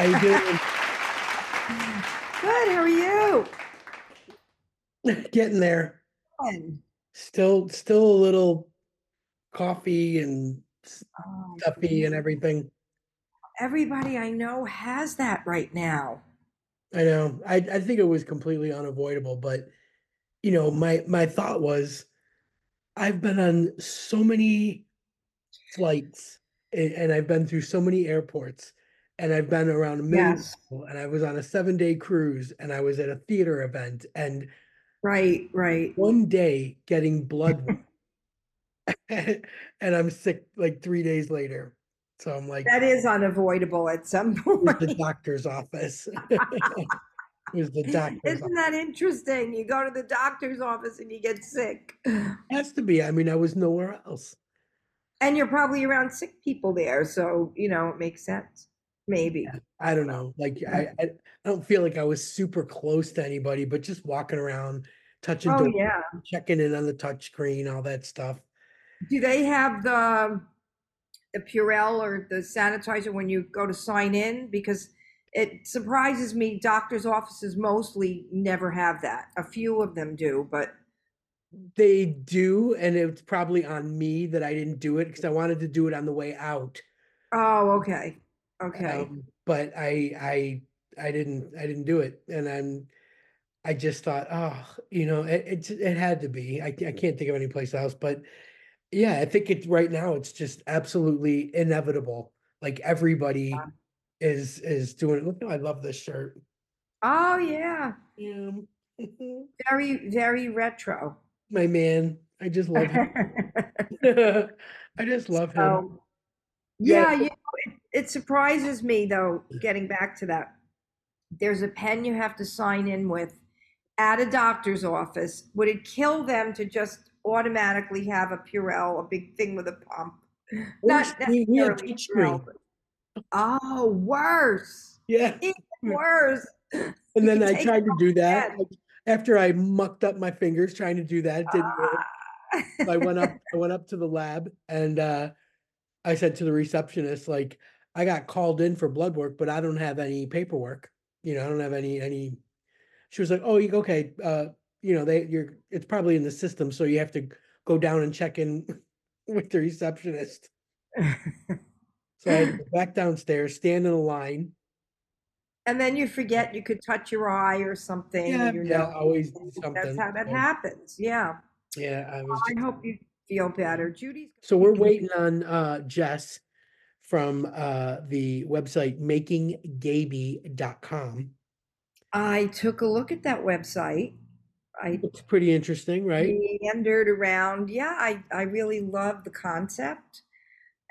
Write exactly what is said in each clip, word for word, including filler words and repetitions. How you doing? Good. How are you? Getting there. Fun. Still, still a little coffee and oh, stuffy geez. And everything. Everybody I know has that right now. I know. I, I think it was completely unavoidable, but you know, my my thought was, I've been on so many flights, and, and I've been through so many airports, and I've been around a million yes. people, and I was on a seven-day cruise, and I was at a theater event, and right, right. one day getting blood work, and I'm sick like three days later. So I'm like, that is unavoidable at some point. The doctor's office. It was the doctor's Isn't office. That interesting? You go to the doctor's office and you get sick. It has to be. I mean, I was nowhere else. And you're probably around sick people there. So, you know, it makes sense. Maybe. I don't know. Like, I, I don't feel like I was super close to anybody, but just walking around, touching, oh, doors, yeah. checking in on the touch screen, all that stuff. Do they have the... the Purell or the sanitizer when you go to sign in? Because it surprises me, doctors' offices mostly never have that. A few of them do, but they do, and it's probably on me that I didn't do it because I wanted to do it on the way out. Oh, okay, okay. Um, but I, I, I didn't, I didn't do it, and I'm, I just thought, oh, you know, it, it, it had to be. I, I can't think of any place else, but. Yeah, I think it's right now it's just absolutely inevitable. Like everybody yeah. is is doing it. Look, I love this shirt. Oh yeah. yeah. Very, very retro. My man. I just love him. I just love so, him. Yeah, yeah. You know, it, it surprises me though, getting back to that. There's a pen you have to sign in with at a doctor's office. Would it kill them to just automatically have a Purell, a big thing with a pump? Not we, we have Purell, but, oh, worse. Yeah. Even worse. And then I tried to do that. Like, after I mucked up my fingers trying to do that, it didn't work. Uh. So I went up, I went up to the lab and uh, I said to the receptionist, like, I got called in for blood work, but I don't have any paperwork. You know, I don't have any, any. She was like, oh, you okay. Uh, you know, they you're it's probably in the system, so you have to go down and check in with the receptionist. So I had to go back downstairs, stand in a line. And then you forget you could touch your eye or something. Yeah, you're yeah always something. That's how that so, happens. Yeah. Yeah. I, was just, I hope you feel better. Judy's So we're waiting on uh, Jess from uh, the website making gayby dot com. I took a look at that website. I it's pretty interesting, right? Meandered around. Yeah, I, I really love the concept.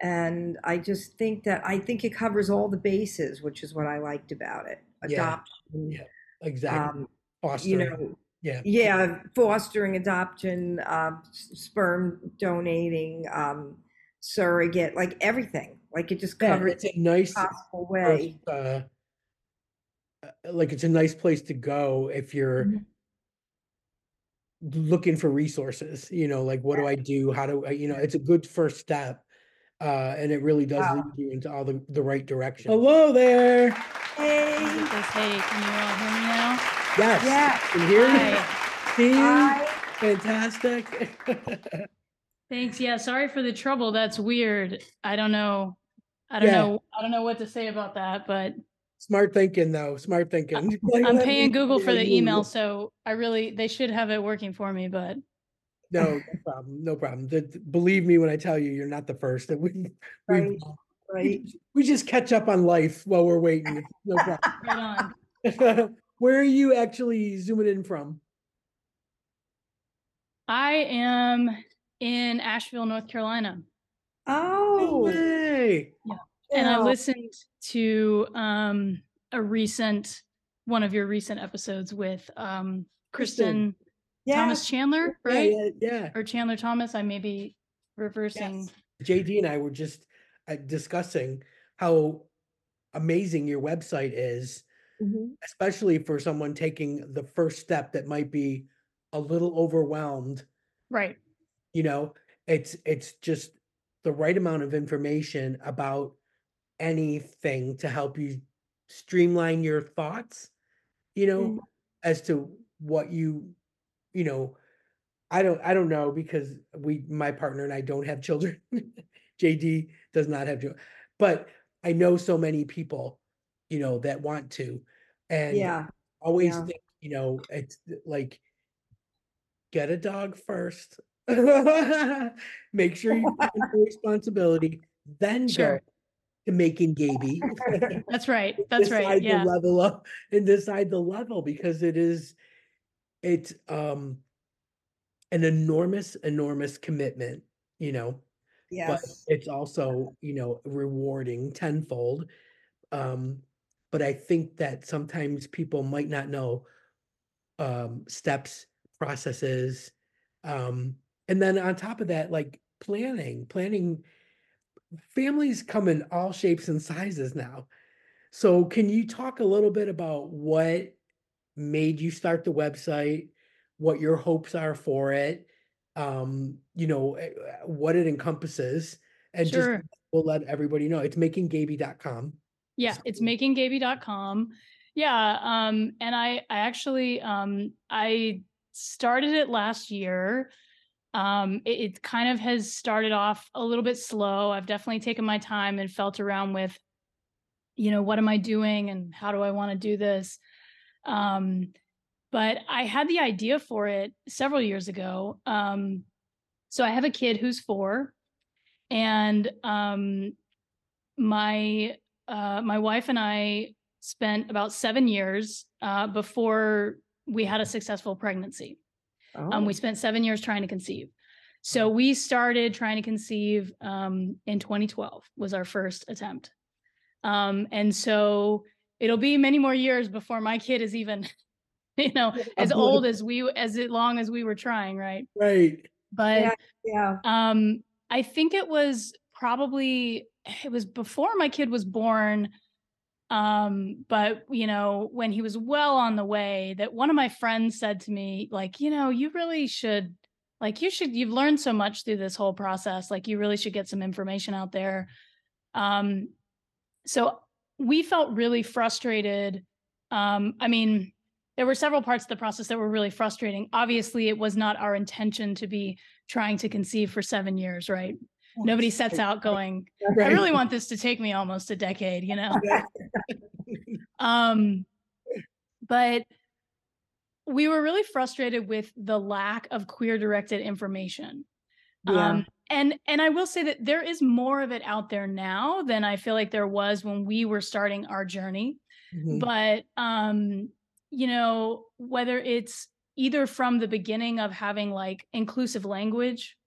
And I just think that I think it covers all the bases, which is what I liked about it. Adoption. Yeah, yeah exactly. Um, fostering. You know, yeah. yeah, fostering, adoption, uh, sperm donating, um, surrogate, like everything. Like it just covers yeah, it's a nice possible way. First, uh, like it's a nice place to go if you're mm-hmm. looking for resources, you know, like what do I do? How do I, you know, it's a good first step. Uh, and it really does wow. lead you into all the, the right direction. Hello there. Hey. Hey, can you all hear me now? Yes. Yeah. Can hear you? See you? Fantastic. Thanks. Yeah. Sorry for the trouble. That's weird. I don't know. I don't yeah. know. I don't know what to say about that, but. Smart thinking, though. Smart thinking. Like, I'm paying Google for the email, so I really, they should have it working for me, but. No, no problem. No problem. The, the, believe me when I tell you, you're not the first. That we, right, we, right. we, we just catch up on life while we're waiting. No problem. Right on. Where are you actually zooming in from? I am in Asheville, North Carolina. Oh. Hey. Yeah. And I listened to um, a recent, one of your recent episodes with um, Kristen, Kristen. Yeah. Thomas Chandler, right? Yeah, yeah, yeah. Or Chandler Thomas, I may be reversing. Yes. J D and I were just uh, discussing how amazing your website is, mm-hmm. especially for someone taking the first step that might be a little overwhelmed. Right. You know, it's it's just the right amount of information about anything to help you streamline your thoughts, you know, mm-hmm. as to what you, you know, I don't, I don't know, because we, my partner and I don't have children. J D does not have children, but I know so many people, you know, that want to, and yeah. always yeah. think, you know, it's like, get a dog first, make sure you have the responsibility, then sure. go to Making Gayby. That's right. That's right. Yeah. The level up and decide the level, because it is, it's, um, an enormous, enormous commitment, you know, yes. but it's also, you know, rewarding tenfold. Um, but I think that sometimes people might not know um, steps, processes. Um, and then on top of that, like planning, planning, families come in all shapes and sizes now. So can you talk a little bit about what made you start the website, what your hopes are for it, um, you know, what it encompasses, and sure. just we'll let everybody know. It's making gayby dot com. Yeah, so. It's making gayby dot com. Yeah, um, and I, I actually, um, I started it last year. Um, it, it kind of has started off a little bit slow. I've definitely taken my time and felt around with, you know, what am I doing and how do I want to do this? Um, But I had the idea for it several years ago. Um, so I have a kid who's four, and um, my uh, my wife and I spent about seven years uh, before we had a successful pregnancy. Oh. Um, we spent seven years trying to conceive. So we started trying to conceive um, in twenty twelve was our first attempt. Um, and so it'll be many more years before my kid is even... you know, as old as we, as long as we were trying. Right. Right. But, yeah, yeah. um, I think it was probably, it was before my kid was born. Um, but you know, when he was well on the way, that one of my friends said to me, like, you know, you really should, like, you should, you've learned so much through this whole process. Like, you really should get some information out there. Um, so we felt really frustrated. Um, I mean, there were several parts of the process that were really frustrating. Obviously, it was not our intention to be trying to conceive for seven years, right? Yes. Nobody sets out going, right. I really want this to take me almost a decade, you know? um, but we were really frustrated with the lack of queer-directed information. Yeah. Um, and, and I will say that there is more of it out there now than I feel like there was when we were starting our journey. Mm-hmm. But... Um, you know, whether it's either from the beginning of having like inclusive language,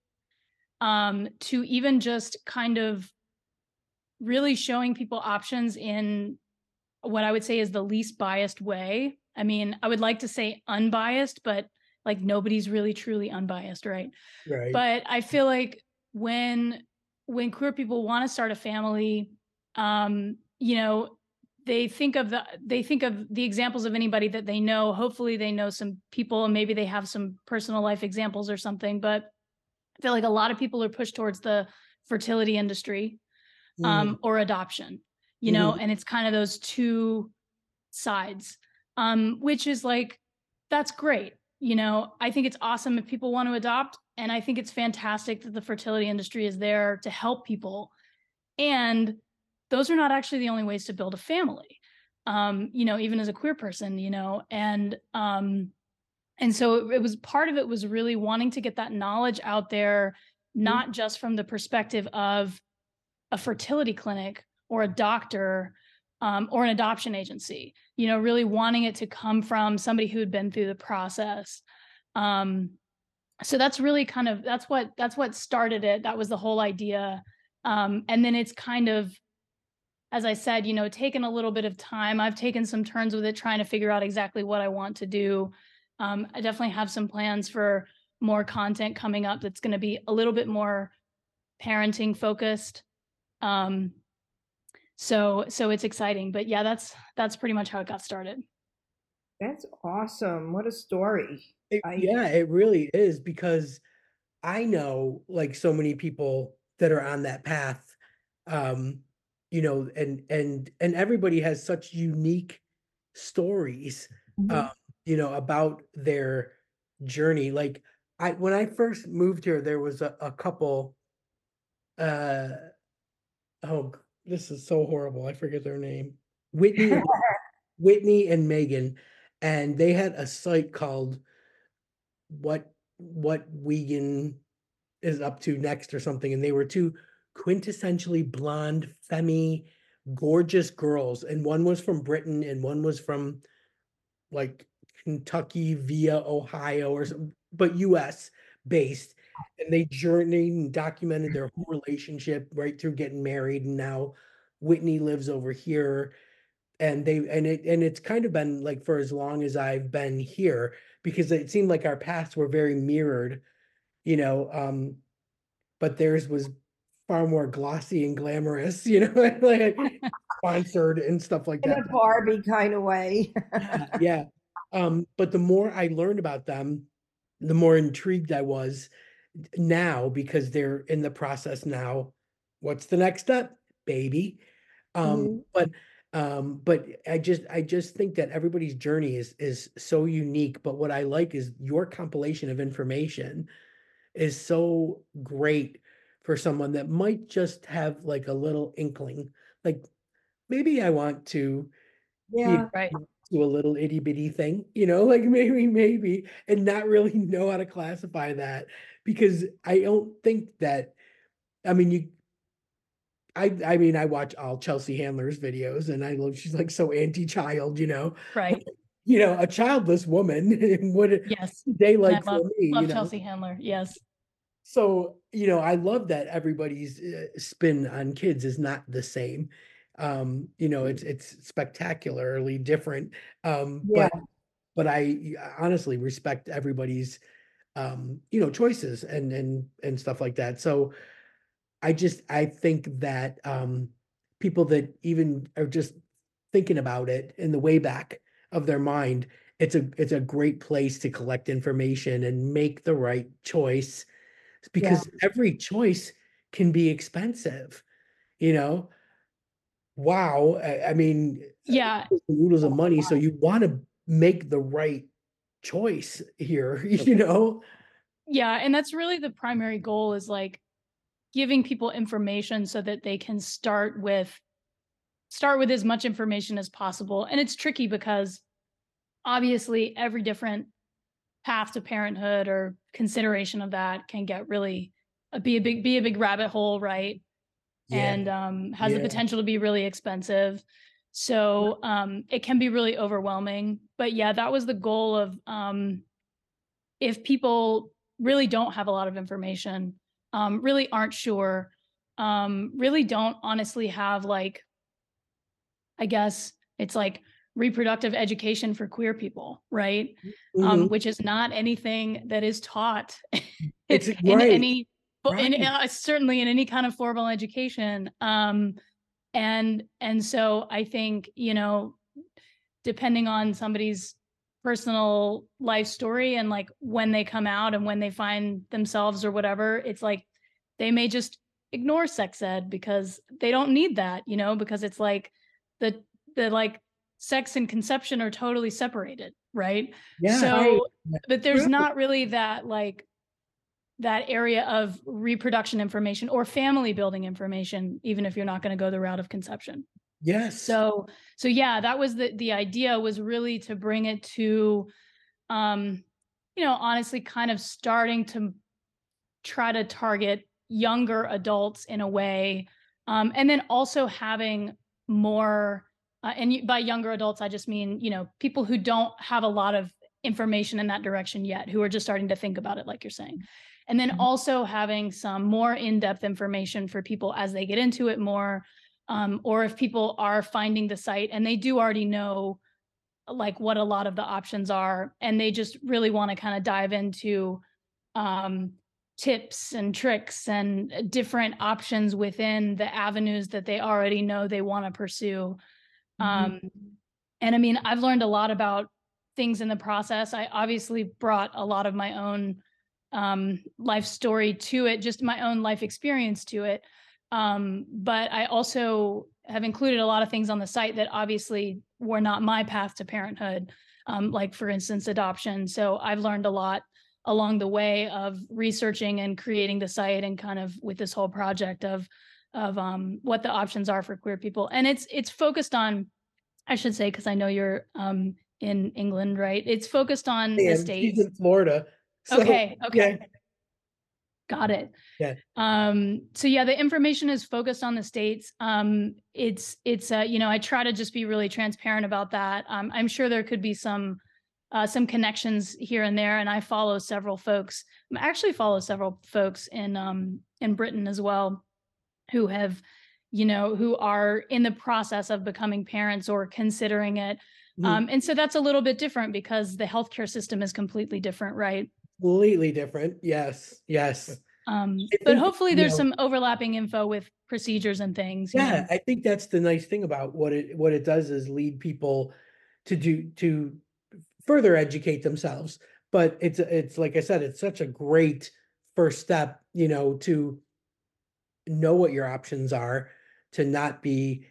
um, to even just kind of really showing people options in what I would say is the least biased way. I mean, I would like to say unbiased, but like nobody's really truly unbiased, right? Right. But I feel like when, when queer people want to start a family, um, you know, They think of the they think of the examples of anybody that they know. Hopefully they know some people, and maybe they have some personal life examples or something. But I feel like a lot of people are pushed towards the fertility industry um, mm. or adoption, you know, mm. and it's kind of those two sides, um, which is like, that's great. You know, I think it's awesome if people want to adopt. And I think it's fantastic that the fertility industry is there to help people. And those are not actually the only ways to build a family, um, you know, even as a queer person, you know, and um, and so it was part of it was really wanting to get that knowledge out there, not mm-hmm. just from the perspective of a fertility clinic or a doctor um, or an adoption agency, you know, really wanting it to come from somebody who had been through the process. Um, so that's really kind of that's what that's what started it. That was the whole idea. Um, and then it's kind of, as I said, you know, taken a little bit of time. I've taken some turns with it, trying to figure out exactly what I want to do. Um, I definitely have some plans for more content coming up that's going to be a little bit more parenting focused. Um, so, so it's exciting. But yeah, that's that's pretty much how it got started. That's awesome. What a story. It, I, yeah, it really is, because I know like so many people that are on that path. Um, you know, and and and everybody has such unique stories, mm-hmm. um, you know, about their journey. Like I, when I first moved here, there was a, a couple. Uh, oh, this is so horrible. I forget their name. Whitney, Whitney and Megan, and they had a site called what what Wiegan is up to next or something, and they were two quintessentially blonde, femmy, gorgeous girls, and one was from Britain and one was from like Kentucky via Ohio or something, but U S based, and they journeyed and documented their whole relationship right through getting married, and now Whitney lives over here, and they and it and it's kind of been like for as long as I've been here, because it seemed like our paths were very mirrored, you know, um but theirs was far more glossy and glamorous, you know, like sponsored and stuff like that. In a Barbie kind of way. Yeah. Um, but the more I learned about them, the more intrigued I was now, because they're in the process now. What's the next step, baby? Um, mm-hmm. But um, but I just I just think that everybody's journey is is so unique. But what I like is your compilation of information is so great for someone that might just have like a little inkling, like maybe I want to yeah, you know, right. do a little itty bitty thing, you know, like maybe, maybe, and not really know how to classify that, because I don't think that, I mean, you, I, I mean, I watch all Chelsea Handler's videos and I love, she's like so anti-child, you know, right. You know, a childless woman, what yes. they like love, for me, love you know? Chelsea Handler. Yes. So, you know, I love that everybody's spin on kids is not the same. Um, you know, it's it's spectacularly different. Um, yeah. But but I honestly respect everybody's, um, you know, choices and and and stuff like that. So I just I think that um, people that even are just thinking about it in the way back of their mind, it's a it's a great place to collect information and make the right choice. Because yeah. every choice can be expensive, you know. Wow, I, I mean, yeah, noodles of money. So you want to make the right choice here, you know. Yeah, and that's really the primary goal, is like giving people information so that they can start with start with as much information as possible. And it's tricky because obviously every different path to parenthood or consideration of that can get really uh, be a big be a big rabbit hole, right? Yeah. And um has yeah. the potential to be really expensive, so um it can be really overwhelming. But yeah, that was the goal of um if people really don't have a lot of information, um really aren't sure, um really don't honestly have, like, I guess it's like reproductive education for queer people, right? Mm-hmm. um, which is not anything that is taught it's in right. any, right. in, uh, certainly in any kind of formal education. Um, and and so I think, you know, depending on somebody's personal life story and like when they come out and when they find themselves or whatever, it's like they may just ignore sex ed because they don't need that, you know, because it's like the the like. sex and conception are totally separated, right? Yeah, so, right. but there's not really that, like, that area of reproduction information or family building information, even if you're not going to go the route of conception. Yes. So, so yeah, that was the the idea, was really to bring it to, um, you know, honestly, kind of starting to try to target younger adults in a way, um, and then also having more. Uh, and by younger adults, I just mean, you know, people who don't have a lot of information in that direction yet, who are just starting to think about it, like you're saying. And then mm-hmm. also having some more in-depth information for people as they get into it more, um, or if people are finding the site and they do already know, like, what a lot of the options are, and they just really want to kind of dive into um, tips and tricks and different options within the avenues that they already know they want to pursue. Um, and I mean, I've learned a lot about things in the process. I obviously brought a lot of my own, um, life story to it, just my own life experience to it. Um, but I also have included a lot of things on the site that obviously were not my path to parenthood, um, like, for instance, adoption. So I've learned a lot along the way of researching and creating the site, and kind of with this whole project of of um, what the options are for queer people. And it's it's focused on, I should say, because I know you're um, in England, right? It's focused on yeah, the state. She's in Florida. So, okay. Okay. Yeah. Got it. Yeah. Um, so yeah, the information is focused on the states. Um, it's, it's, uh, you know, I try to just be really transparent about that. Um, I'm sure there could be some, uh, some connections here and there. And I follow several folks, I actually follow several folks in, um, in Britain as well, who have, you know, who are in the process of becoming parents or considering it. Mm-hmm. Um, and so that's a little bit different because the healthcare system is completely different, right? Completely different. Yes. Yes. Um, but hopefully there's you know, some overlapping info with procedures and things. Yeah. Know? I think that's the nice thing about what it, what it does is lead people to do, to further educate themselves. But it's, it's like I said, it's such a great first step, you know, to know what your options are, to not be,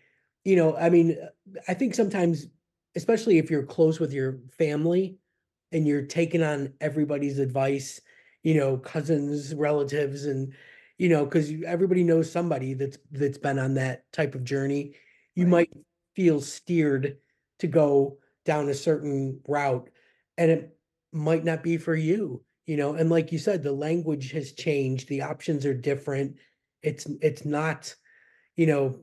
you know, I mean, I think sometimes, especially if you're close with your family, and you're taking on everybody's advice, you know, cousins, relatives, and, you know, because everybody knows somebody that's that's been on that type of journey. You right. might feel steered to go down a certain route, and it might not be for you, you know. And like you said, the language has changed. The options are different. It's it's not, you know,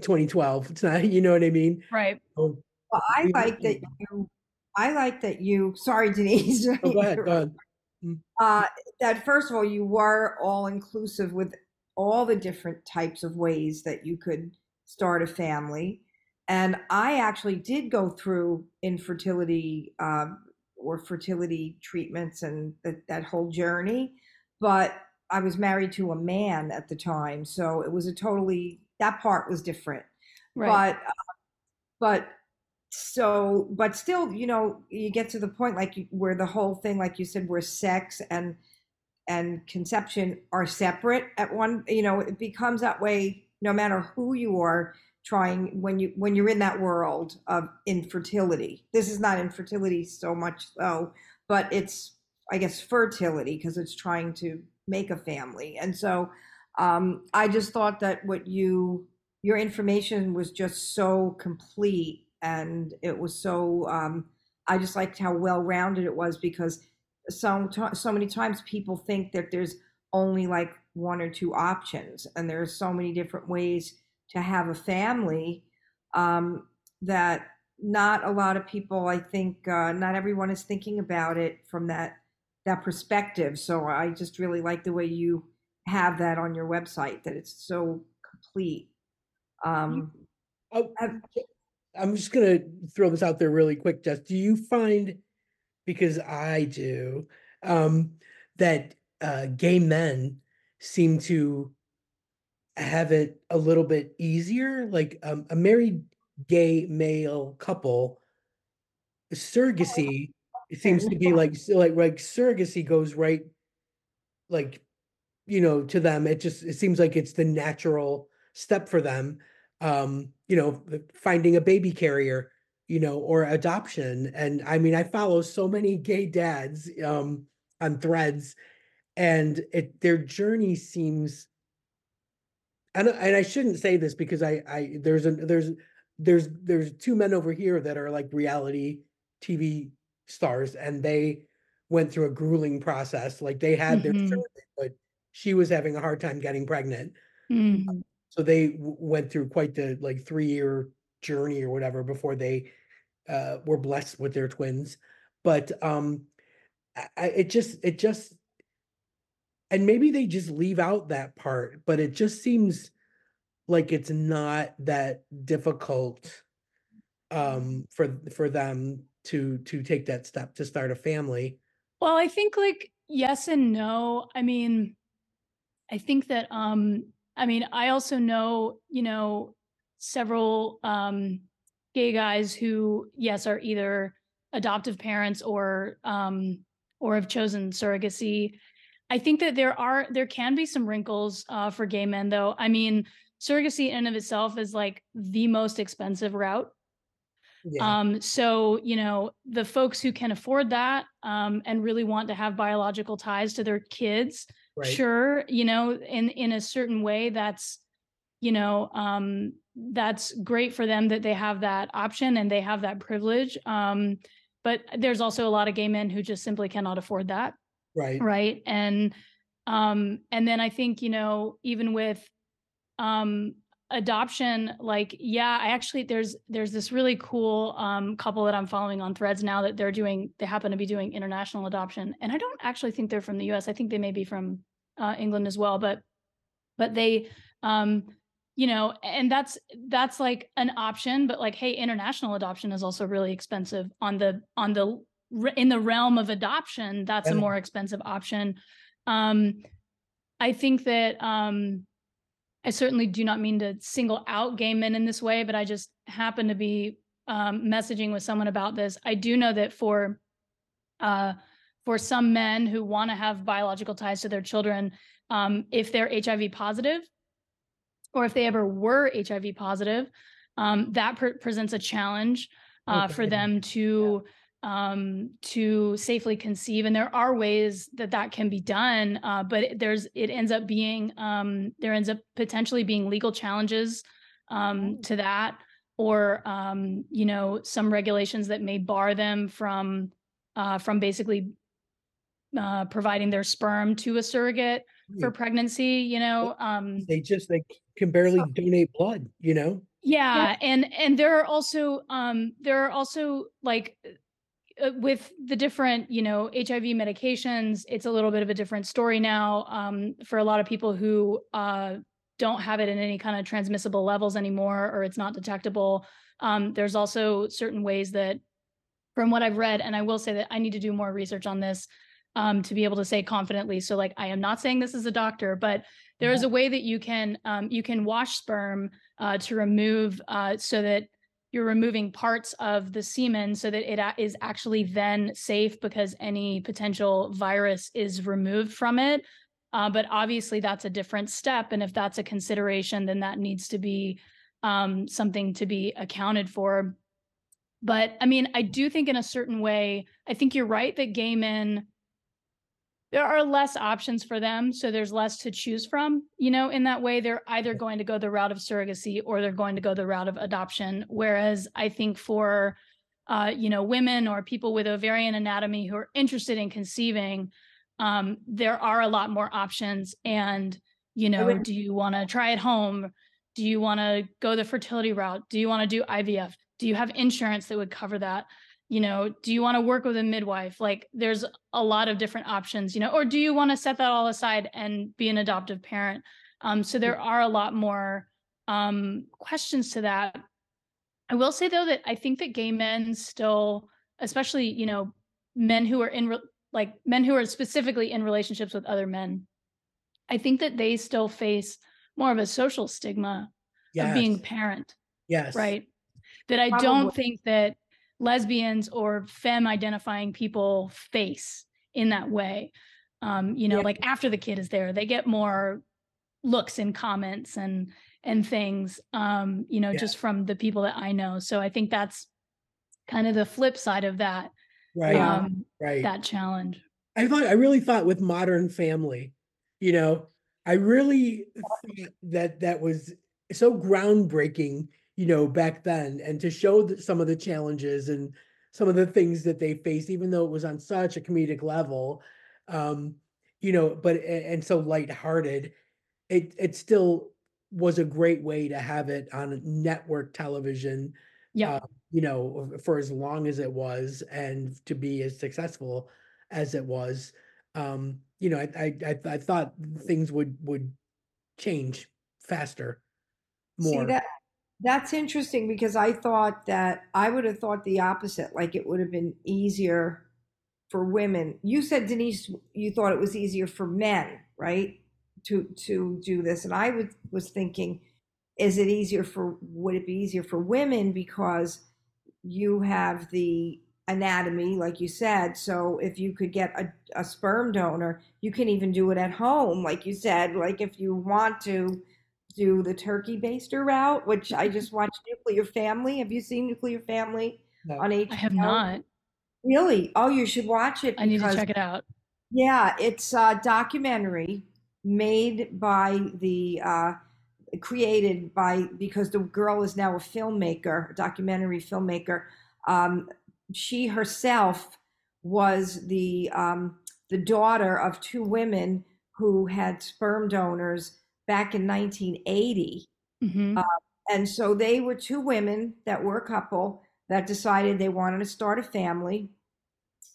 twenty twelve. It's not, you know what I mean? Right. So, well, I like that you... I like that you, sorry, Denise, oh, go ahead, go ahead. Uh, that first of all, you were all inclusive with all the different types of ways that you could start a family. And I actually did go through infertility um, or fertility treatments and that, that whole journey, but I was married to a man at the time. So it was a totally, that part was different, right. but, uh, but, So, but still, you know, you get to the point like you, where the whole thing, like you said, where sex and and conception are separate at one, you know, it becomes that way no matter who you are trying when you when you're in that world of infertility. This is not infertility so much though, but it's, I guess, fertility because it's trying to make a family. And so um, I just thought that what you, your information was just so complete. And it was so, um, I just liked how well-rounded it was because so, so many times people think that there's only like one or two options and there are so many different ways to have a family um, that not a lot of people, I think, uh, not everyone is thinking about it from that, that perspective. So I just really like the way you have that on your website, that it's so complete. Um, oh. I'm just going to throw this out there really quick, Jess. Do you find, because I do, um, that uh, gay men seem to have it a little bit easier? Like um, a married gay male couple, surrogacy it seems to be like, like, like surrogacy goes right, like, you know, to them. It just, it seems like it's the natural step for them. Um, you know, finding a baby carrier, you know, or adoption. And I mean, I follow so many gay dads um, on Threads, and it, their journey seems. And and I shouldn't say this because I I there's a there's there's there's two men over here that are like reality T V stars, and they went through a grueling process. Like they had mm-hmm. their surrogate, but she was having a hard time getting pregnant. Mm-hmm. Um, So they w- went through quite the like three year journey or whatever before they uh, were blessed with their twins. But um, I, it just, it just, and maybe they just leave out that part, but it just seems like it's not that difficult um, for, for them to, to take that step to start a family. Well, I think like, yes and no. I mean, I think that, um, I mean, I also know, you know, several um, gay guys who, yes, are either adoptive parents or um, or have chosen surrogacy. I think that there are there can be some wrinkles uh, for gay men, though. I mean, surrogacy in and of itself is like the most expensive route. Yeah. Um, so, you know, the folks who can afford that, um, and really want to have biological ties to their kids, right. Sure. You know, in, in a certain way that's, you know, um, that's great for them that they have that option and they have that privilege. Um, but there's also a lot of gay men who just simply cannot afford that. Right. Right. And, um, and then I think, you know, even with, um, adoption, like, yeah, I actually, there's, there's this really cool, um, couple that I'm following on Threads now that they're doing, they happen to be doing international adoption. And I don't actually think they're from the U S. I think they may be from, uh, England as well, but, but they, um, you know, and that's, that's like an option, but like, hey, international adoption is also really expensive on the, on the, in the realm of adoption, that's yeah. a more expensive option. Um, I think that, um, I certainly do not mean to single out gay men in this way, but I just happen to be um, messaging with someone about this. I do know that for uh, for some men who want to have biological ties to their children, um, if they're H I V positive, or if they ever were H I V positive, um, that pre- presents a challenge uh, okay. for them to yeah. um, to safely conceive. And there are ways that that can be done, uh, but there's it ends up being um, there ends up potentially being legal challenges um, oh. to that, or um, you know, some regulations that may bar them from uh, from basically uh, providing their sperm to a surrogate yeah. for pregnancy. You know, um, they just they can barely donate blood. You know. Yeah, yeah. and and there are also um, there are also like. With the different, you know, H I V medications, it's a little bit of a different story now um, for a lot of people who uh, don't have it in any kind of transmissible levels anymore, or it's not detectable. Um, there's also certain ways that, from what I've read, and I will say that I need to do more research on this um, to be able to say confidently. So, like, I am not saying this as a doctor, but there yeah. is a way that you can um, you can wash sperm uh, to remove uh, so that. You're removing parts of the semen so that it is actually then safe because any potential virus is removed from it. Uh, but obviously that's a different step. And if that's a consideration, then that needs to be um, something to be accounted for. But I mean, I do think in a certain way, I think you're right that gay men, there are less options for them. So there's less to choose from, you know, in that way, they're either going to go the route of surrogacy or they're going to go the route of adoption. Whereas I think for, uh, you know, women or people with ovarian anatomy who are interested in conceiving, um, there are a lot more options. And, you know, do you want to try at home? Do you want to go the fertility route? Do you want to do I V F? Do you have insurance that would cover that? You know, do you want to work with a midwife? Like there's a lot of different options, you know, or do you want to set that all aside and be an adoptive parent? Um, so there are a lot more um, questions to that. I will say though, that I think that gay men still, especially, you know, men who are in re- like men who are specifically in relationships with other men, I think that they still face more of a social stigma yes. of being parent. Yes. Right. That I Probably. don't think that lesbians or femme identifying people face in that way. Um, you know, yeah. like after the kid is there, they get more looks and comments and, and things, um, you know, yeah. just from the people that I know. So I think that's kind of the flip side of that, right. Um, right. that challenge. I thought, I really thought with Modern Family, you know, I really thought that that was so groundbreaking, you know, back then, and to show the, some of the challenges and some of the things that they faced, even though it was on such a comedic level, um, you know, but, and, and so lighthearted, it it still was a great way to have it on network television, yeah, uh, you know, for as long as it was and to be as successful as it was. Um, you know, I, I, I thought things would, would change faster, more. See that- That's interesting because I thought that I would have thought the opposite, like it would have been easier for women. You said, Denise, you thought it was easier for men, right, to to do this. And I would, was thinking, is it easier for, would it be easier for women because you have the anatomy, like you said. So if you could get a, a sperm donor, you can even do it at home, like you said, like if you want to. do the turkey baster route, which I just watched Nuclear Family. Have you seen Nuclear Family no. on H B O? I have not. Really? Oh, you should watch it. Because, I need to check it out. Yeah, it's a documentary made by the, uh, created by, because the girl is now a filmmaker, a documentary filmmaker. Um, she herself was the um, the daughter of two women who had sperm donors back in nineteen eighty. Mm-hmm. uh, and so they were two women that were a couple that decided they wanted to start a family,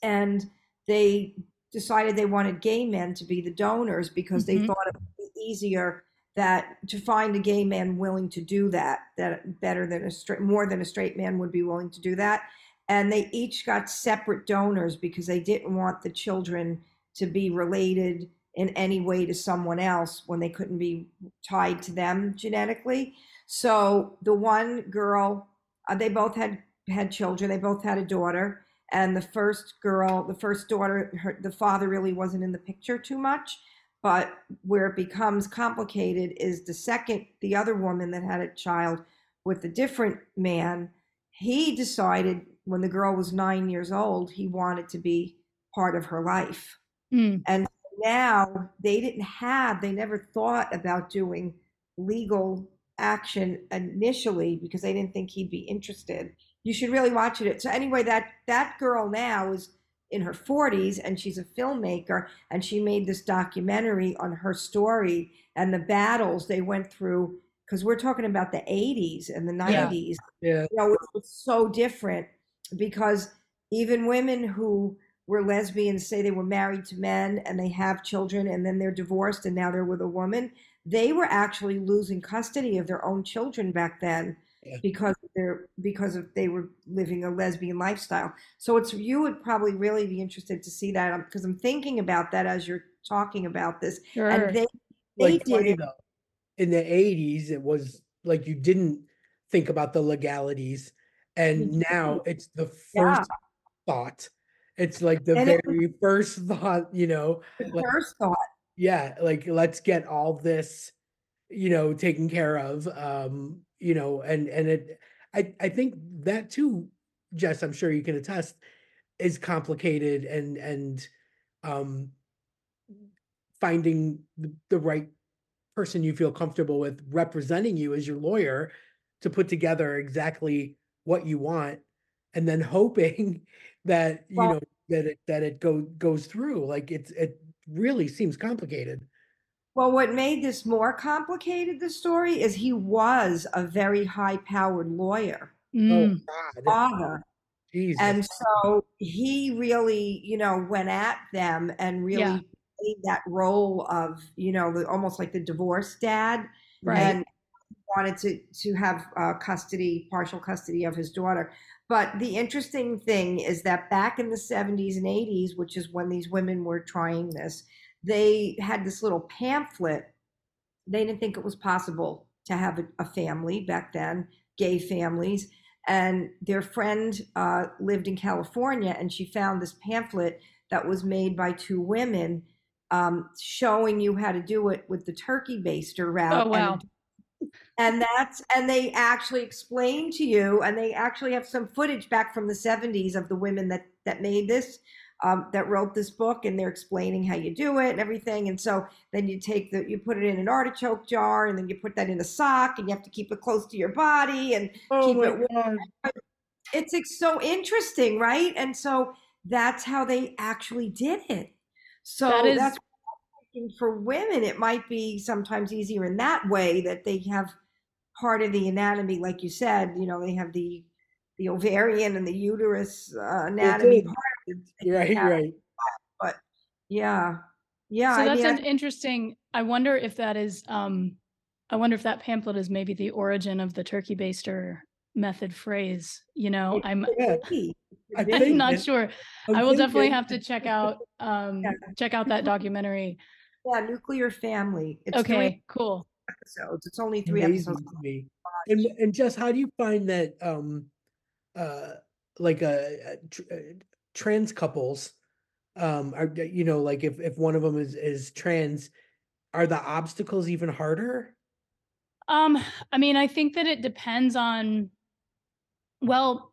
and they decided they wanted gay men to be the donors because mm-hmm. they thought it would be easier that to find a gay man willing to do that, that better than a straight, more than a straight man would be willing to do that. And they each got separate donors because they didn't want the children to be related in any way to someone else when they couldn't be tied to them genetically. So the one girl, uh, they both had, had children. They both had a daughter. And the first girl, the first daughter, her, the father really wasn't in the picture too much. But where it becomes complicated is the second, the other woman that had a child with a different man, he decided when the girl was nine years old, he wanted to be part of her life. Mm. And now they didn't have, they never thought about doing legal action initially because they didn't think he'd be interested. You should really watch it. So anyway, that, that girl now is in her forties and she's a filmmaker, and she made this documentary on her story and the battles they went through, because we're talking about the eighties and the nineties. Yeah. Yeah. You know, it was so different. Because even women who were lesbians, say they were married to men and they have children and then they're divorced and now they're with a woman, they were actually losing custody of their own children back then yeah. because they're because of they were living a lesbian lifestyle. So it's, you would probably really be interested to see that, because I'm thinking about that as you're talking about this. Sure. And they they like, did it. In the eighties, it was like you didn't think about the legalities. And now it's the first yeah. thought. It's like the and very it, first thought, you know. The like, first thought. Yeah, like let's get all this, you know, taken care of, um, you know, and and it, I I think that too, Jess, I'm sure you can attest, is complicated, and and um, finding the, the right person you feel comfortable with representing you as your lawyer to put together exactly what you want, and then hoping that you well, know that it that it go goes through. Like it's it really seems complicated. Well, what made this more complicated, the story, is he was a very high-powered lawyer. Mm. Oh God. Father. Jesus. And so he really, you know, went at them and really yeah. played that role of, you know, the, almost like the divorce dad. Right. And wanted to to have uh, custody, partial custody of his daughter. But the interesting thing is that back in the seventies and eighties, which is when these women were trying this, they had this little pamphlet. They didn't think it was possible to have a, a family back then, gay families. And their friend uh, lived in California, and she found this pamphlet that was made by two women um, showing you how to do it with the turkey baster route. Oh, wow. And And that's, and they actually explain to you, and they actually have some footage back from the seventies of the women that, that made this, um, that wrote this book, and they're explaining how you do it and everything. And so then you take the, you put it in an artichoke jar, and then you put that in a sock, and you have to keep it close to your body and oh keep it warm. It's, it's so interesting, right? And so that's how they actually did it. So that is- that's for women, it might be sometimes easier in that way, that they have part of the anatomy, like you said, you know, they have the the ovarian and the uterus uh, anatomy part of it. Right, right. But yeah, yeah. So I that's mean, an I, interesting. I wonder if that is. Um, I wonder if that pamphlet is maybe the origin of the turkey baster method phrase. You know, I'm. I'm, I'm not sure. I'm I will thinking. definitely have to check out um, yeah. check out that documentary. Yeah, Nuclear Family. It's okay, cool. Episodes. It's only three Amazing episodes. And, and Jess, how do you find that, um, uh, like, a, a, a trans couples, um, are, you know, like if, if one of them is, is trans, are the obstacles even harder? Um, I mean, I think that it depends on, well,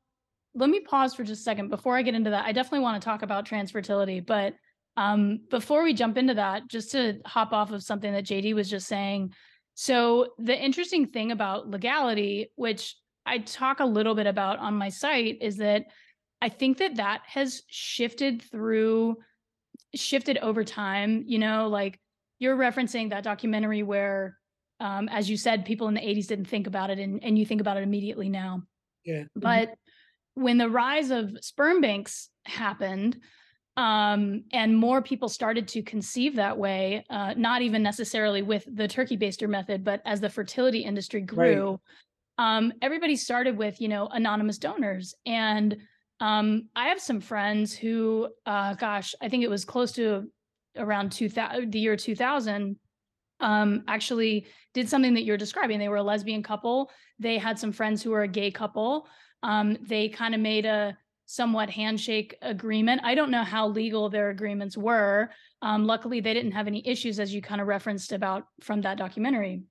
let me pause for just a second before I get into that. I definitely want to talk about trans fertility, but um, before we jump into that, just to hop off of something that J D was just saying. So the interesting thing about legality, which I talk a little bit about on my site, is that I think that that has shifted through, shifted over time. You know, like you're referencing that documentary where, um, as you said, people in the eighties didn't think about it, and, and you think about it immediately now. Yeah. But mm-hmm. when the rise of sperm banks happened, um, and more people started to conceive that way, uh, not even necessarily with the turkey baster method, but as the fertility industry grew, right. Um, everybody started with, you know, anonymous donors. And um, I have some friends who, uh, gosh, I think it was close to around two thousand, the year two thousand, um, actually did something that you're describing. They were a lesbian couple. They had some friends who were a gay couple. Um, they kind of made a somewhat handshake agreement. I don't know how legal their agreements were. Um, luckily, they didn't have any issues, as you kind of referenced about from that documentary.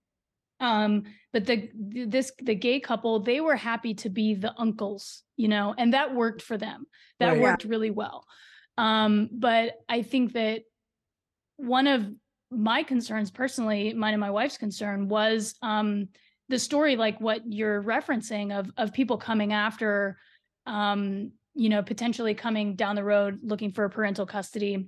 Um, but the, this, the gay couple, they were happy to be the uncles, you know, and that worked for them. That oh, yeah. worked really well. Um, but I think that one of my concerns personally, mine and my wife's concern was, um, the story, like what you're referencing of, of people coming after, um, you know, potentially coming down the road, looking for parental custody.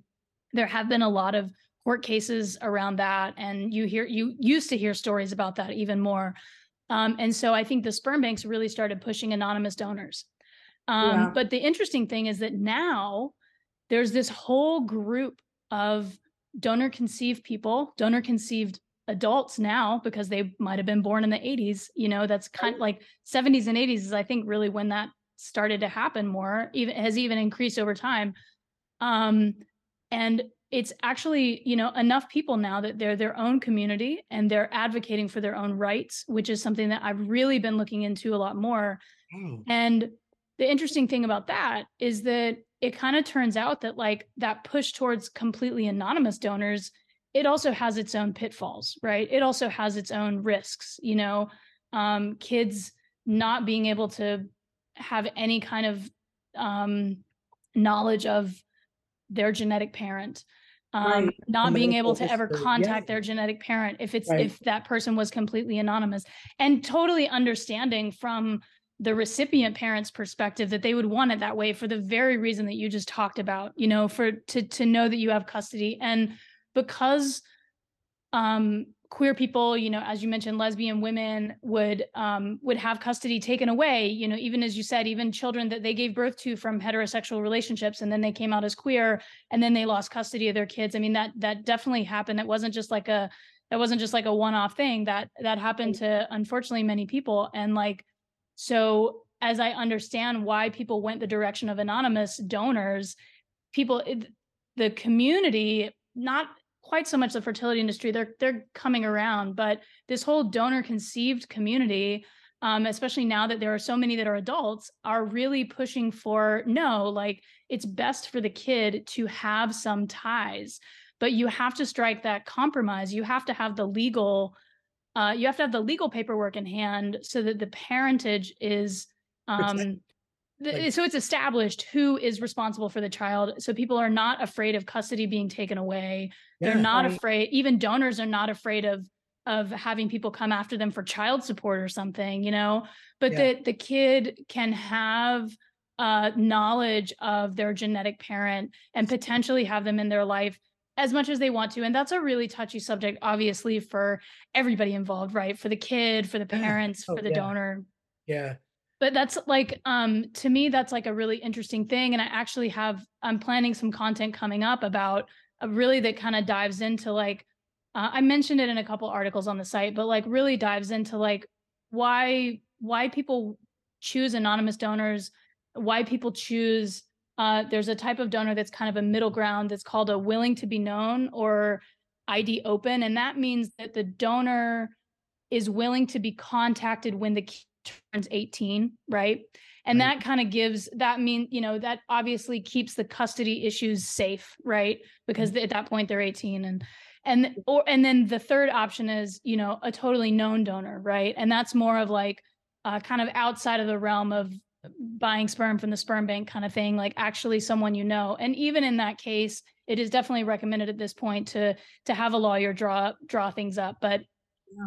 There have been a lot of court cases around that. And you hear, you used to hear stories about that even more. Um, and so I think the sperm banks really started pushing anonymous donors. Um, yeah. But the interesting thing is that now there's this whole group of donor conceived people, donor conceived adults now, because they might've been born in the eighties, you know, that's kind of like seventies and eighties is I think really when that started to happen more, even has even increased over time. Um, and it's actually, you know, enough people now that they're their own community and they're advocating for their own rights, which is something that I've really been looking into a lot more. Oh. And the interesting thing about that is that it kind of turns out that like that push towards completely anonymous donors, it also has its own pitfalls, right? It also has its own risks, you know, um, kids not being able to have any kind of um, knowledge of their genetic parent. Um, right. Not and being able to ever contact yeah. their genetic parent if it's right. if that person was completely anonymous, and totally understanding from the recipient parent's perspective that they would want it that way for the very reason that you just talked about, you know, for to to know that you have custody. And because um, queer people, you know, as you mentioned, lesbian women would um, would have custody taken away, you know, even as you said, even children that they gave birth to from heterosexual relationships, and then they came out as queer, and then they lost custody of their kids. I mean, that that definitely happened. It wasn't just like a that wasn't just like a one-off thing. That that happened to unfortunately many people. And like, so as I understand why people went the direction of anonymous donors, people, the community, not quite so much the fertility industry, they're they're coming around, but this whole donor conceived community, um, especially now that there are so many that are adults, are really pushing for, no, like it's best for the kid to have some ties, but you have to strike that compromise. You have to have the legal, uh, you have to have the legal paperwork in hand so that the parentage is, um, th- so it's established who is responsible for the child. So people are not afraid of custody being taken away. They're yeah, not I mean, afraid. Even donors are not afraid of of having people come after them for child support or something, you know, but yeah. that the kid can have uh, knowledge of their genetic parent and potentially have them in their life as much as they want to. And that's a really touchy subject, obviously, for everybody involved, right? For the kid, for the parents, oh, for the yeah. donor. Yeah. But that's like, um, to me, that's like a really interesting thing. And I actually have, I'm planning some content coming up about really that kind of dives into like, uh, I mentioned it in a couple articles on the site, but like really dives into like why, why people choose anonymous donors, why people choose, uh, there's a type of donor that's kind of a middle ground that's called a willing to be known or I D open. And that means that the donor is willing to be contacted when the kid turns eighteen, right? And right. that kind of gives, that mean, you know, that obviously keeps the custody issues safe, right? Because mm-hmm. at that point they're eighteen. And And, or, and then the third option is, you know, a totally known donor, right? And that's more of like uh, kind of outside of the realm of buying sperm from the sperm bank kind of thing, like actually someone you know. And even in that case, it is definitely recommended at this point to to have a lawyer draw draw things up. But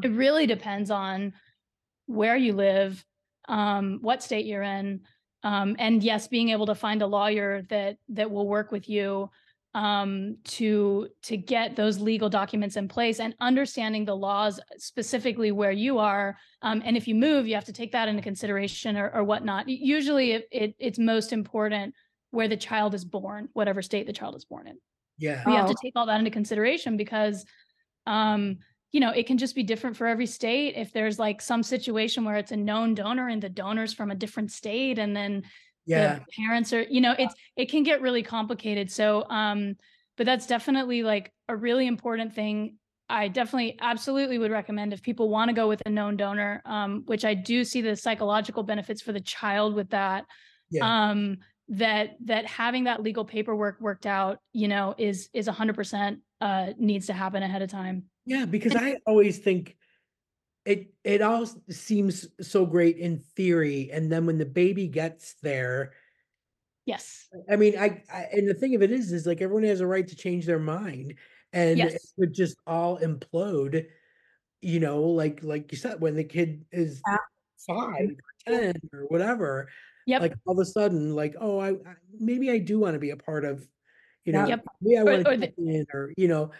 yeah. It really depends on where you live, um, what state you're in. Um, and yes, being able to find a lawyer that that will work with you um, to to get those legal documents in place and understanding the laws specifically where you are. Um, and if you move, you have to take that into consideration or, or whatnot. Usually it, it it's most important where the child is born, whatever state the child is born in. Yeah. We have to take all that into consideration because, um, you know, it can just be different for every state. If there's like some situation where it's a known donor and the donor's from a different state and then yeah. the parents are, you know, it's, it can get really complicated. So, um, but that's definitely like a really important thing. I definitely absolutely would recommend if people want to go with a known donor, um, which I do see the psychological benefits for the child with that. Yeah. Um, that, that having that legal paperwork worked out, you know, is, is a hundred percent, uh, needs to happen ahead of time. Yeah. Because and, I always think it, it all seems so great in theory. And then when the baby gets there, yes. I mean, I, I and the thing of it is, is like everyone has a right to change their mind and yes. it would just all implode, you know, like, like you said, when the kid is yeah. five or ten or whatever. Yep. Like all of a sudden, like, oh, I, I maybe I do want to be a part of, you know, yep. maybe I want or, to get the, in or, you know,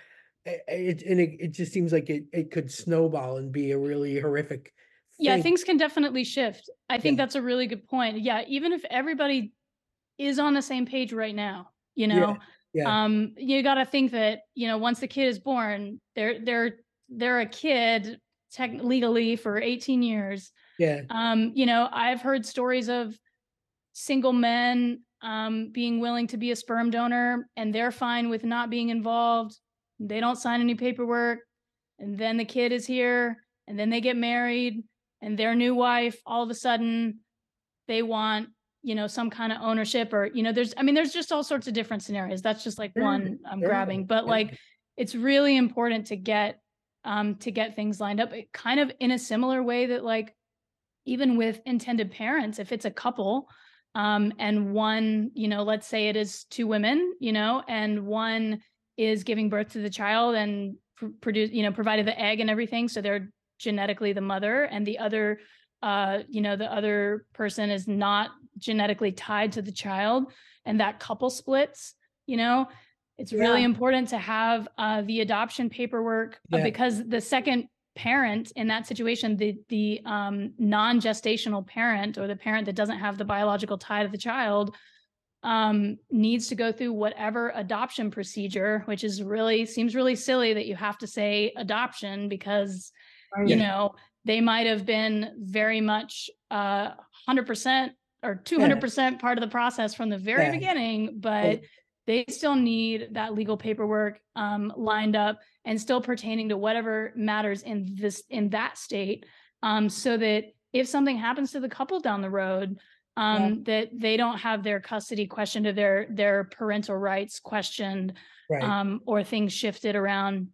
it, and it, it just seems like it, it could snowball and be a really horrific thing. Yeah, things can definitely shift. I think yeah. that's a really good point. Yeah. Even if everybody is on the same page right now, you know, yeah. Yeah. um, you got to think that, you know, once the kid is born, they're, they're, they're a kid tech legally for eighteen years. Yeah. Um, you know, I've heard stories of single men um, being willing to be a sperm donor and they're fine with not being involved. They don't sign any paperwork. And then the kid is here and then they get married and their new wife, all of a sudden they want, you know, some kind of ownership or, you know, there's, I mean, there's just all sorts of different scenarios. That's just like one I'm grabbing, but like, it's really important to get, um, to get things lined up it, kind of in a similar way that like, even with intended parents, if it's a couple, Um, and one, you know, let's say it is two women, you know, and one is giving birth to the child and pr- produce, you know, provided the egg and everything. So they're genetically the mother and the other, uh, you know, the other person is not genetically tied to the child and that couple splits, you know, it's yeah. really important to have uh, the adoption paperwork yeah. because the second parent in that situation, the the um, non-gestational parent or the parent that doesn't have the biological tie to the child um, needs to go through whatever adoption procedure, which is really seems really silly that you have to say adoption because, right. you know, they might have been very much uh, one hundred percent or two hundred percent yeah. part of the process from the very yeah. beginning, but oh. they still need that legal paperwork um, lined up and still pertaining to whatever matters in this in that state, um, so that if something happens to the couple down the road, um, yeah. that they don't have their custody questioned or their their parental rights questioned, right. um, or things shifted around,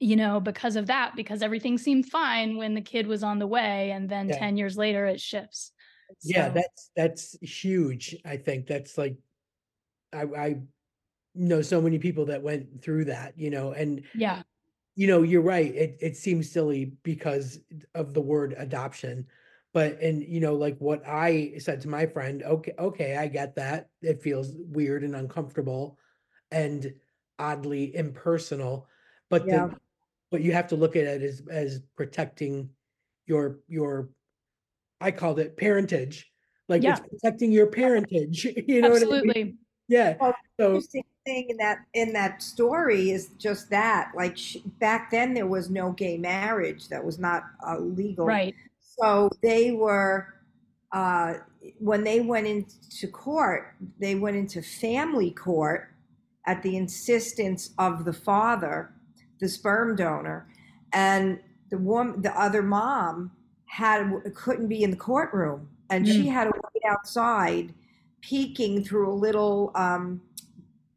you know, because of that, because everything seemed fine when the kid was on the way, and then yeah. ten years later it shifts. So. Yeah, that's that's huge. I think that's like, I. I know so many people that went through that, you know, and yeah, you know, you're right. It it seems silly because of the word adoption, but, and you know, like what I said to my friend, okay, okay, I get that. It feels weird and uncomfortable and oddly impersonal, but, yeah. the, but you have to look at it as, as protecting your, your, I called it parentage. Like yeah. it's protecting your parentage, you know Absolutely. What I mean? Yeah. Well, so, interesting thing in that in that story is just that, like she, back then there was no gay marriage that was not uh, legal. Right. So they were, uh, when they went into court, they went into family court at the insistence of the father, the sperm donor, and the woman, the other mom, had couldn't be in the courtroom, and mm. she had to wait outside. Peeking through a little um,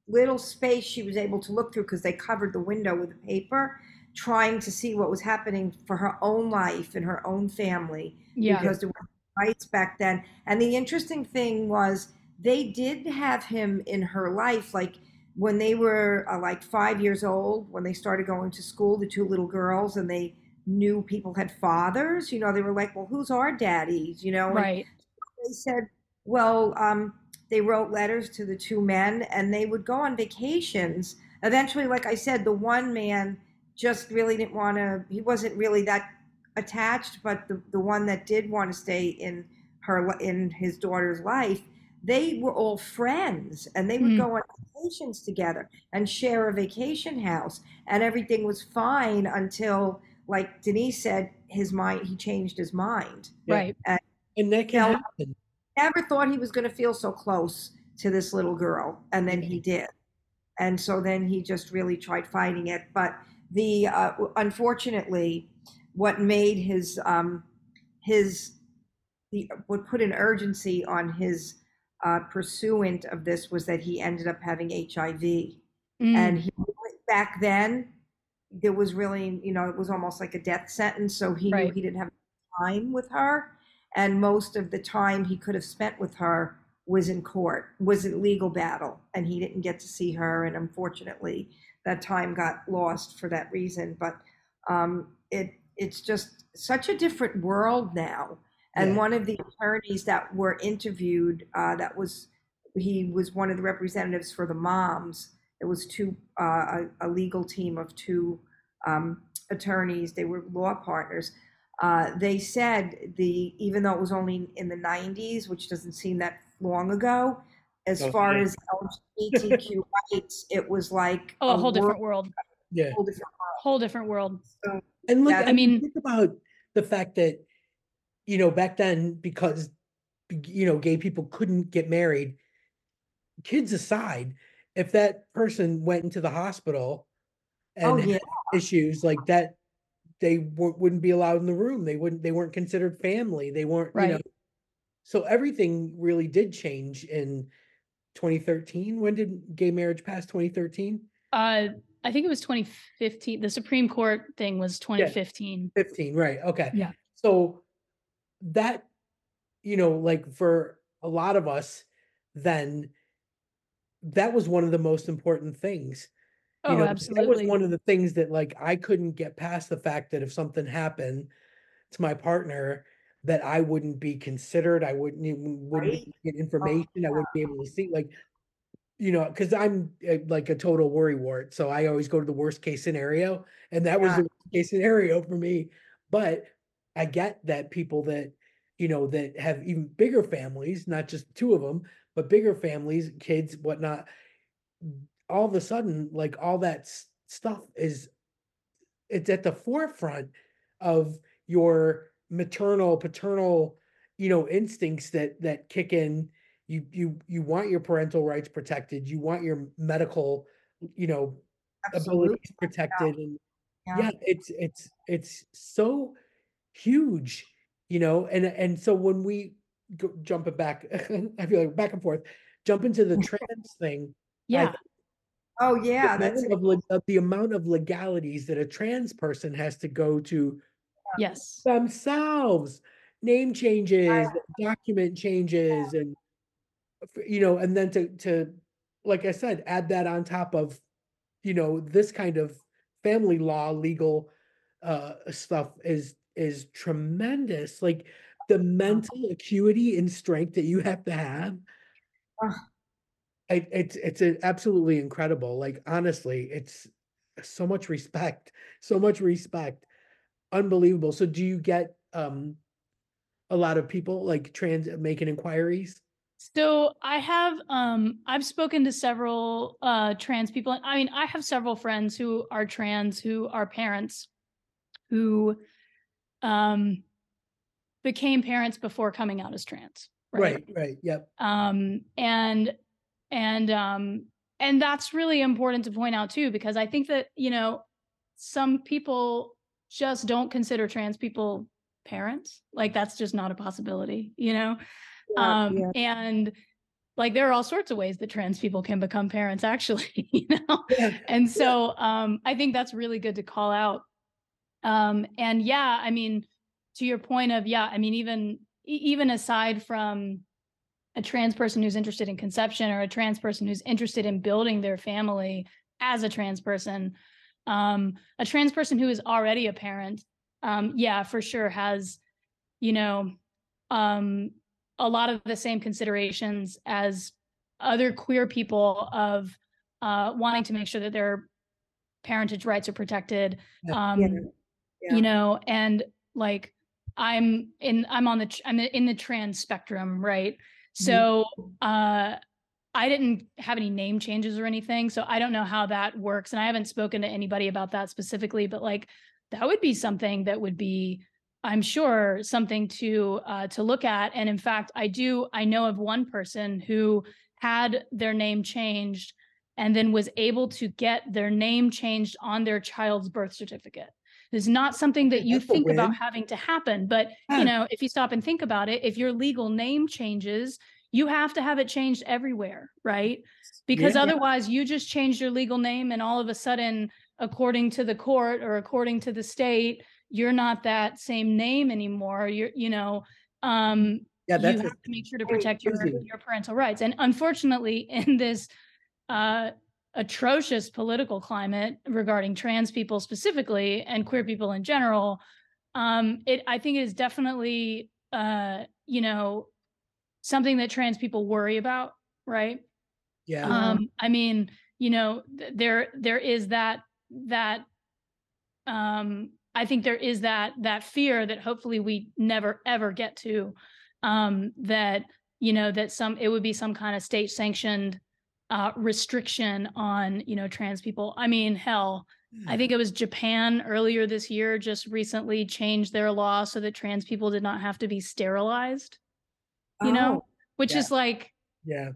little space she was able to look through, because they covered the window with a paper, trying to see what was happening for her own life and her own family, yeah. because there were fights back then. And the interesting thing was they did have him in her life. Like when they were uh, like five years old, when they started going to school, the two little girls, and they knew people had fathers, you know, they were like, well, who's our daddies, you know? Right. And they said, well, um, they wrote letters to the two men, and they would go on vacations. Eventually, like I said, the one man just really didn't want to, he wasn't really that attached, but the, the one that did want to stay in her, in his daughter's life, they were all friends, and they would mm. go on vacations together and share a vacation house, and everything was fine until, like Denise said, his mind, he changed his mind. Right. And, and that can happen. Never thought he was going to feel so close to this little girl, and then he did, and so then he just really tried fighting it. But the uh, unfortunately, what made his um, his the what put an urgency on his uh, pursuant of this was that he ended up having H I V, mm. and he, back then there was really, you know, it was almost like a death sentence. So he right. knew he didn't have time with her. And most of the time he could have spent with her was in court, was in legal battle, and he didn't get to see her. And unfortunately, that time got lost for that reason. But um, it it's just such a different world now. And yeah. one of the attorneys that were interviewed, uh, that was he was one of the representatives for the moms. It was two uh, a, a legal team of two um, attorneys. They were law partners. Uh, they said the even though it was only in the nineties, which doesn't seem that long ago, as okay. far as L G B T Q rights, it was like oh, a, a whole world. different world. Yeah, whole different world. Whole different world. So, and look, I mean, think about the fact that, you know, back then, because, you know, gay people couldn't get married. Kids aside, if that person went into the hospital and oh, yeah. had issues like that, they w- wouldn't be allowed in the room. They wouldn't, they weren't considered family. They weren't, right. you know, so everything really did change in twenty thirteen. When did gay marriage pass? twenty thirteen? Uh, I think it was twenty fifteen. The Supreme Court thing was twenty fifteen. Yeah, fifteen. Right. Okay. Yeah. So that, you know, like for a lot of us then, that was one of the most important things. You oh, know, absolutely. That was one of the things that, like, I couldn't get past the fact that if something happened to my partner, that I wouldn't be considered. I wouldn't even wouldn't right? get information. Oh, yeah. I wouldn't be able to see, like, you know, because I'm a, like a total worrywart. So I always go to the worst case scenario, and that yeah. was the worst case scenario for me. But I get that people that, you know, that have even bigger families, not just two of them, but bigger families, kids, whatnot. All of a sudden, like all that s- stuff is, it's at the forefront of your maternal, paternal, you know, instincts that, that kick in. You, you, you want your parental rights protected. You want your medical, you know, Absolutely. abilities protected. Yeah. And yeah. yeah, it's, it's, it's so huge, you know? And, and so when we go, jump it back, I feel like back and forth, jump into the trans thing. Yeah. I, Oh yeah, the that's amount of, the amount of legalities that a trans person has to go to. Yes, themselves, name changes, I, document changes, yeah. and you know, and then to to like I said, add that on top of, you know, this kind of family law legal uh, stuff is is tremendous. Like the mental acuity and strength that you have to have. Uh. I, it's it's absolutely incredible. Like, honestly, it's so much respect, so much respect. Unbelievable. So do you get um, a lot of people like trans making inquiries? So I have, um, I've spoken to several uh, trans people. I mean, I have several friends who are trans, who are parents, who um, became parents before coming out as trans. Right, right, right yep. Um, and And, um, and that's really important to point out too, because I think that, you know, some people just don't consider trans people parents. Like that's just not a possibility, you know? Yeah, um, yeah. And Like there are all sorts of ways that trans people can become parents, actually, you know? Yeah. And so um, I think that's really good to call out. Um, and yeah, I mean, to your point of, yeah, I mean, even, even aside from a trans person who's interested in conception or a trans person who's interested in building their family as a trans person, um, a trans person who is already a parent, um, yeah, for sure has, you know, um, a lot of the same considerations as other queer people of uh, wanting to make sure that their parentage rights are protected. Um, yeah. Yeah. You know, and like I'm in, I'm on the, I'm in the trans spectrum. Right. So uh, I didn't have any name changes or anything. So I don't know how that works. And I haven't spoken to anybody about that specifically, but like, that would be something that would be, I'm sure, something to uh, to look at. And in fact, I do, I know of one person who had their name changed and then was able to get their name changed on their child's birth certificate. It's not something that you That's think about having to happen, but yeah. you know, if you stop and think about it, if your legal name changes, you have to have it changed everywhere, right? Because yeah. otherwise you just changed your legal name and all of a sudden, according to the court or according to the state, you're not that same name anymore. You're, you know, um, yeah, that's you have a, to make sure to protect your, your parental rights. And unfortunately, in this uh, atrocious political climate regarding trans people specifically and queer people in general, um, it I think it is definitely, uh, you know, something that trans people worry about, right? Yeah. Um, I mean, you know, th- there there is that that. Um, I think there is that that fear that hopefully we never, ever get to, um, that, you know, that some it would be some kind of state sanctioned uh, restriction on, you know, trans people. I mean, hell, I think it was Japan earlier this year just recently changed their law so that trans people did not have to be sterilized, you oh, know, which yeah. is like yeah,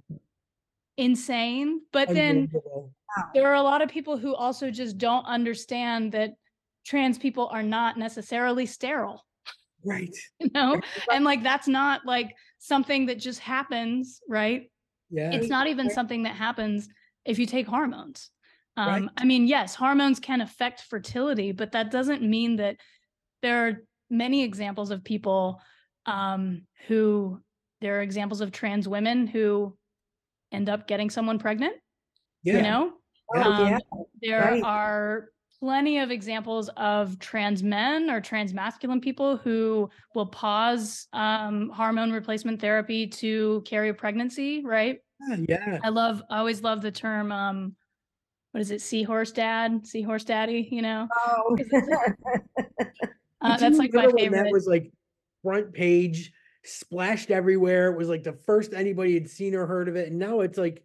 insane. But then wow. there are a lot of people who also just don't understand that trans people are not necessarily sterile, right? You know, and like that's not like something that just happens, right? Yeah, it's not even something that happens if you take hormones. Um, right. I mean, yes, hormones can affect fertility, but that doesn't mean that. There are many examples of people um, who there are examples of trans women who end up getting someone pregnant. Yeah. You know, oh, um, yeah. there right. are. Plenty of examples of trans men or trans masculine people who will pause um, hormone replacement therapy to carry a pregnancy, right? Yeah, yeah. I love, I always love the term, um, what is it? Seahorse dad, seahorse daddy, you know? Oh. uh, that's like my favorite. That was like front page, splashed everywhere. It was like the first anybody had seen or heard of it. And now it's like,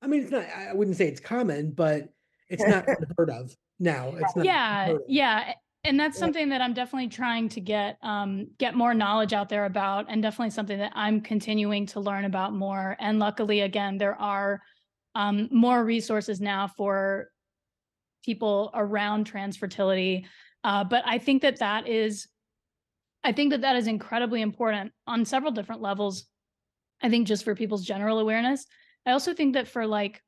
I mean, it's not, I wouldn't say it's common, but it's not unheard of. No, it's not yeah, yeah. And that's something that I'm definitely trying to get um, get more knowledge out there about, and definitely something that I'm continuing to learn about more. And luckily, again, there are um, more resources now for people around trans fertility. Uh, but I think that that is, I think that that is incredibly important on several different levels. I think just for people's general awareness. I also think that for like,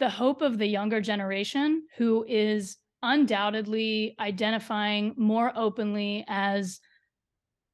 the hope of the younger generation who is undoubtedly identifying more openly as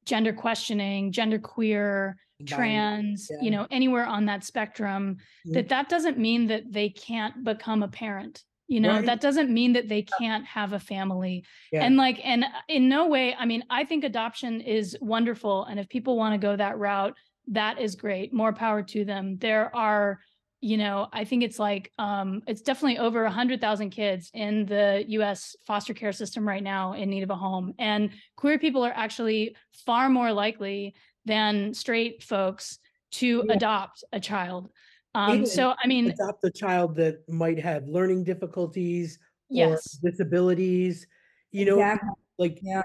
gender questioning, gender queer, trans, yeah. you know, anywhere on that spectrum, yeah. that that doesn't mean that they can't become a parent, you know, right. that doesn't mean that they can't have a family. Yeah. And like, and in no way, I mean, I think adoption is wonderful. And if people want to go that route, that is great. More power to them. There are, you know, I think it's like, um, it's definitely over one hundred thousand kids in the U S foster care system right now in need of a home. And queer people are actually far more likely than straight folks to yeah. adopt a child. Um, so, I mean, adopt a child that might have learning difficulties yes. or disabilities, you know, exactly. like, yeah.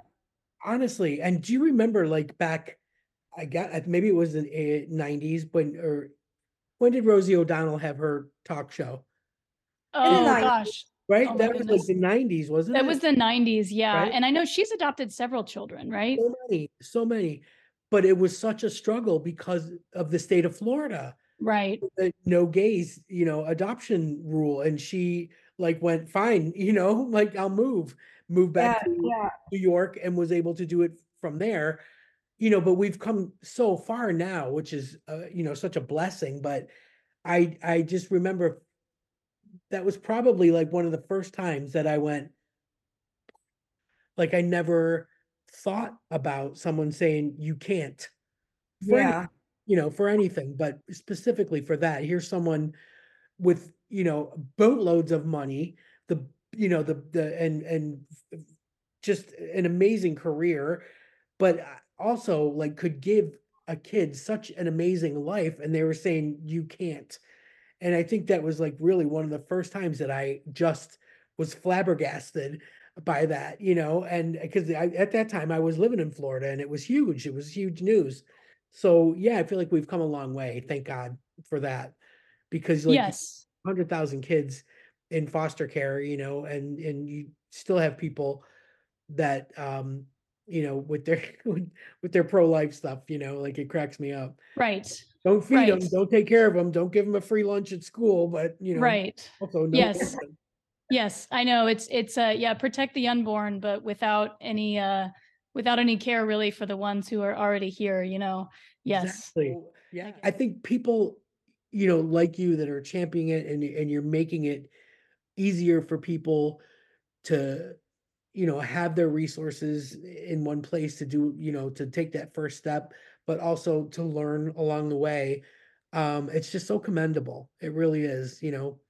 honestly. And do you remember like back, I got, maybe it was in the nineties, but, or when did Rosie O'Donnell have her talk show? Oh, gosh. Right? Oh, that was goodness. Like the nineties, wasn't that it? That was the nineties, yeah. Right? And I know she's adopted several children, right? So many, so many. But it was such a struggle because of the state of Florida. right, the no gays, you know, adoption rule. And she like went, fine, you know, like I'll move, move back yeah, to yeah. New York, and was able to do it from there, you know, but we've come so far now, which is, uh, you know, such a blessing. But I, I just remember that was probably like one of the first times that I went, like, I never thought about someone saying you can't, for yeah. anything, you know, for anything, but specifically for that. Here's someone with, you know, boatloads of money, the, you know, the, the, and, and just an amazing career, but also like could give a kid such an amazing life. And they were saying, you can't. And I think that was like really one of the first times that I just was flabbergasted by that, you know, and because at that time I was living in Florida and it was huge. It was huge news. So yeah, I feel like we've come a long way. Thank God for that, because like yes. one hundred thousand kids in foster care, you know, and, and you still have people that, um, you know, with their, with their pro-life stuff, you know, like it cracks me up. Right. Don't feed right. them. Don't take care of them. Don't give them a free lunch at school, but you know, right. also no yes. Yes, I know it's, it's uh yeah, protect the unborn, but without any, uh, without any care really for the ones who are already here, you know? Yes. Exactly. Yeah. I think people, you know, like you that are championing it, and, and you're making it easier for people to, you know, have their resources in one place to do, you know, to take that first step, but also to learn along the way. Um, it's just so commendable. It really is, you know,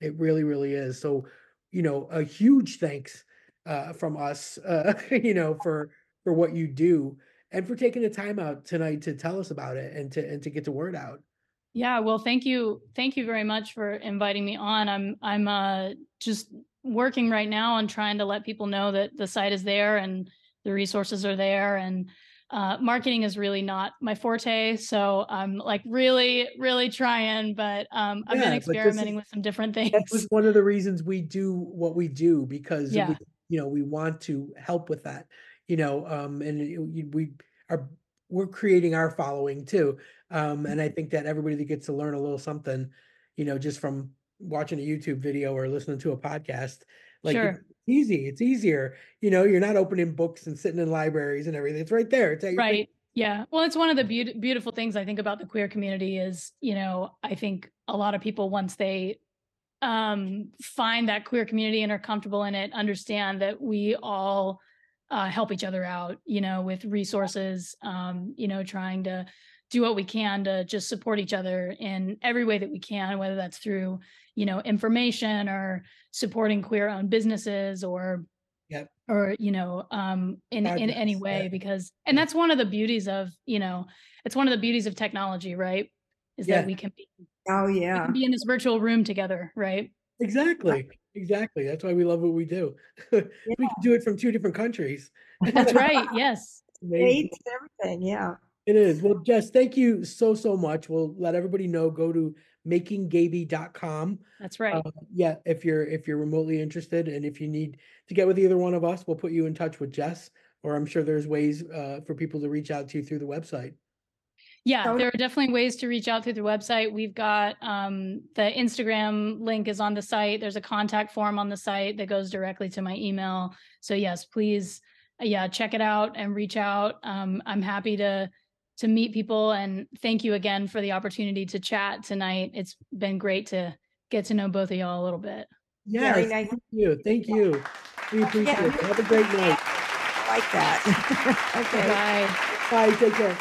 it really, really is. So, you know, a huge thanks uh, from us, uh, you know, for, for what you do and for taking the time out tonight to tell us about it and to, and to get the word out. Yeah. Well, thank you. Thank you very much for inviting me on. I'm, I'm uh, just working right now on trying to let people know that the site is there and the resources are there, and uh, marketing is really not my forte. So I'm like really, really trying, but um, I've yeah, been experimenting is, with some different things. That was one of the reasons we do what we do, because yeah. we, you know, we want to help with that, you know, um, and it, we are, we're creating our following too. Um, and I think that everybody that gets to learn a little something, you know, just from watching a YouTube video or listening to a podcast, like sure. it's easy, it's easier, you know, you're not opening books and sitting in libraries and everything. It's right there. It's at your right. Face. Yeah. Well, it's one of the be- beautiful things I think about the queer community is, you know, I think a lot of people, once they um, find that queer community and are comfortable in it, understand that we all uh, help each other out, you know, with resources, um, you know, trying to do what we can to just support each other in every way that we can, whether that's through, you know, information or supporting queer owned businesses or, yep. or, you know, um, in, Advanced, in any way, yeah. because, and that's one of the beauties of, you know, it's one of the beauties of technology, right? Is yeah. that we can be, oh yeah. we can be in this virtual room together, right? Exactly. Exactly. That's why we love what we do. Yeah. We can do it from two different countries. That's right. Yes. Amazing. Everything. Yeah. It is. Well, Jess, thank you so, so much. We'll let everybody know, go to making gayby dot com. That's right. Uh, yeah. If you're, if you're remotely interested, and if you need to get with either one of us, we'll put you in touch with Jess, or I'm sure there's ways uh, for people to reach out to you through the website. Yeah, there are definitely ways to reach out through the website. We've got um, the Instagram link is on the site. There's a contact form on the site that goes directly to my email. So yes, please. Yeah. Check it out and reach out. Um, I'm happy to, to meet people. And thank you again for the opportunity to chat tonight. It's been great to get to know both of y'all a little bit. Yes, very nice. Thank you. Thank you. We appreciate yeah. it. Have a great night. Like that. Okay. Bye. Bye. Take care.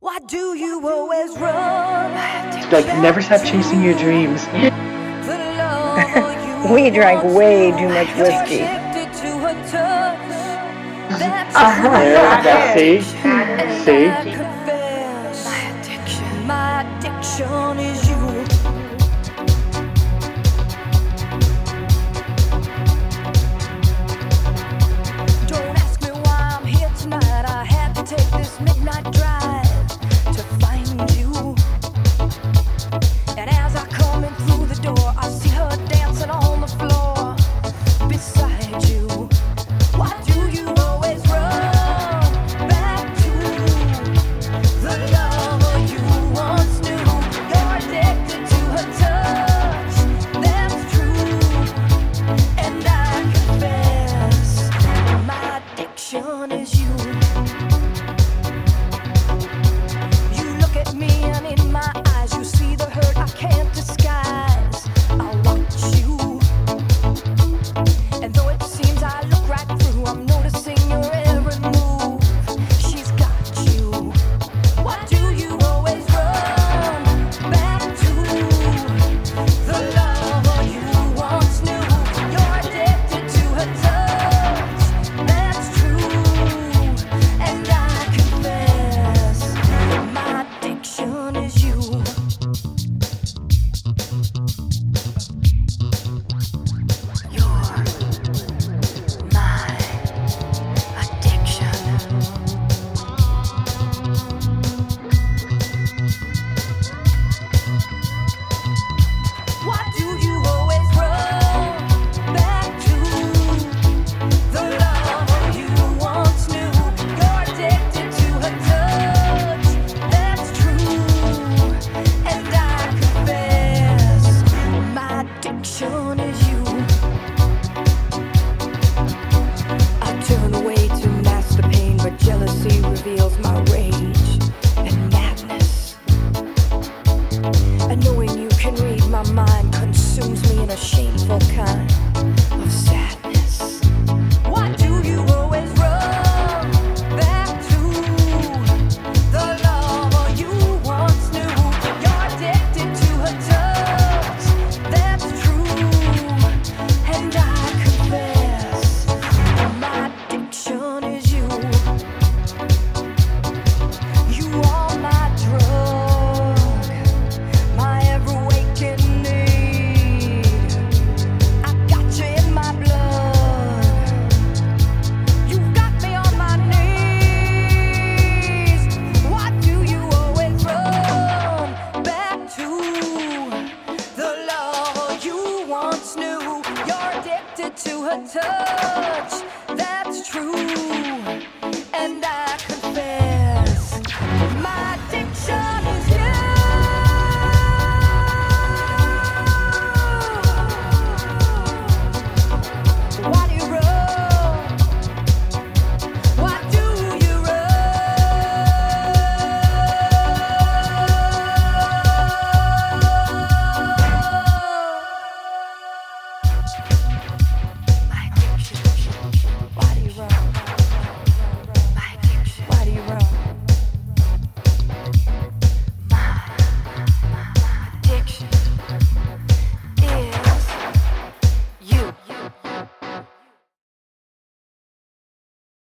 Why do you always run? Like, never stop chasing your dreams. We drank way too much whiskey. Uh-huh. Yeah, that's see. See. My addiction is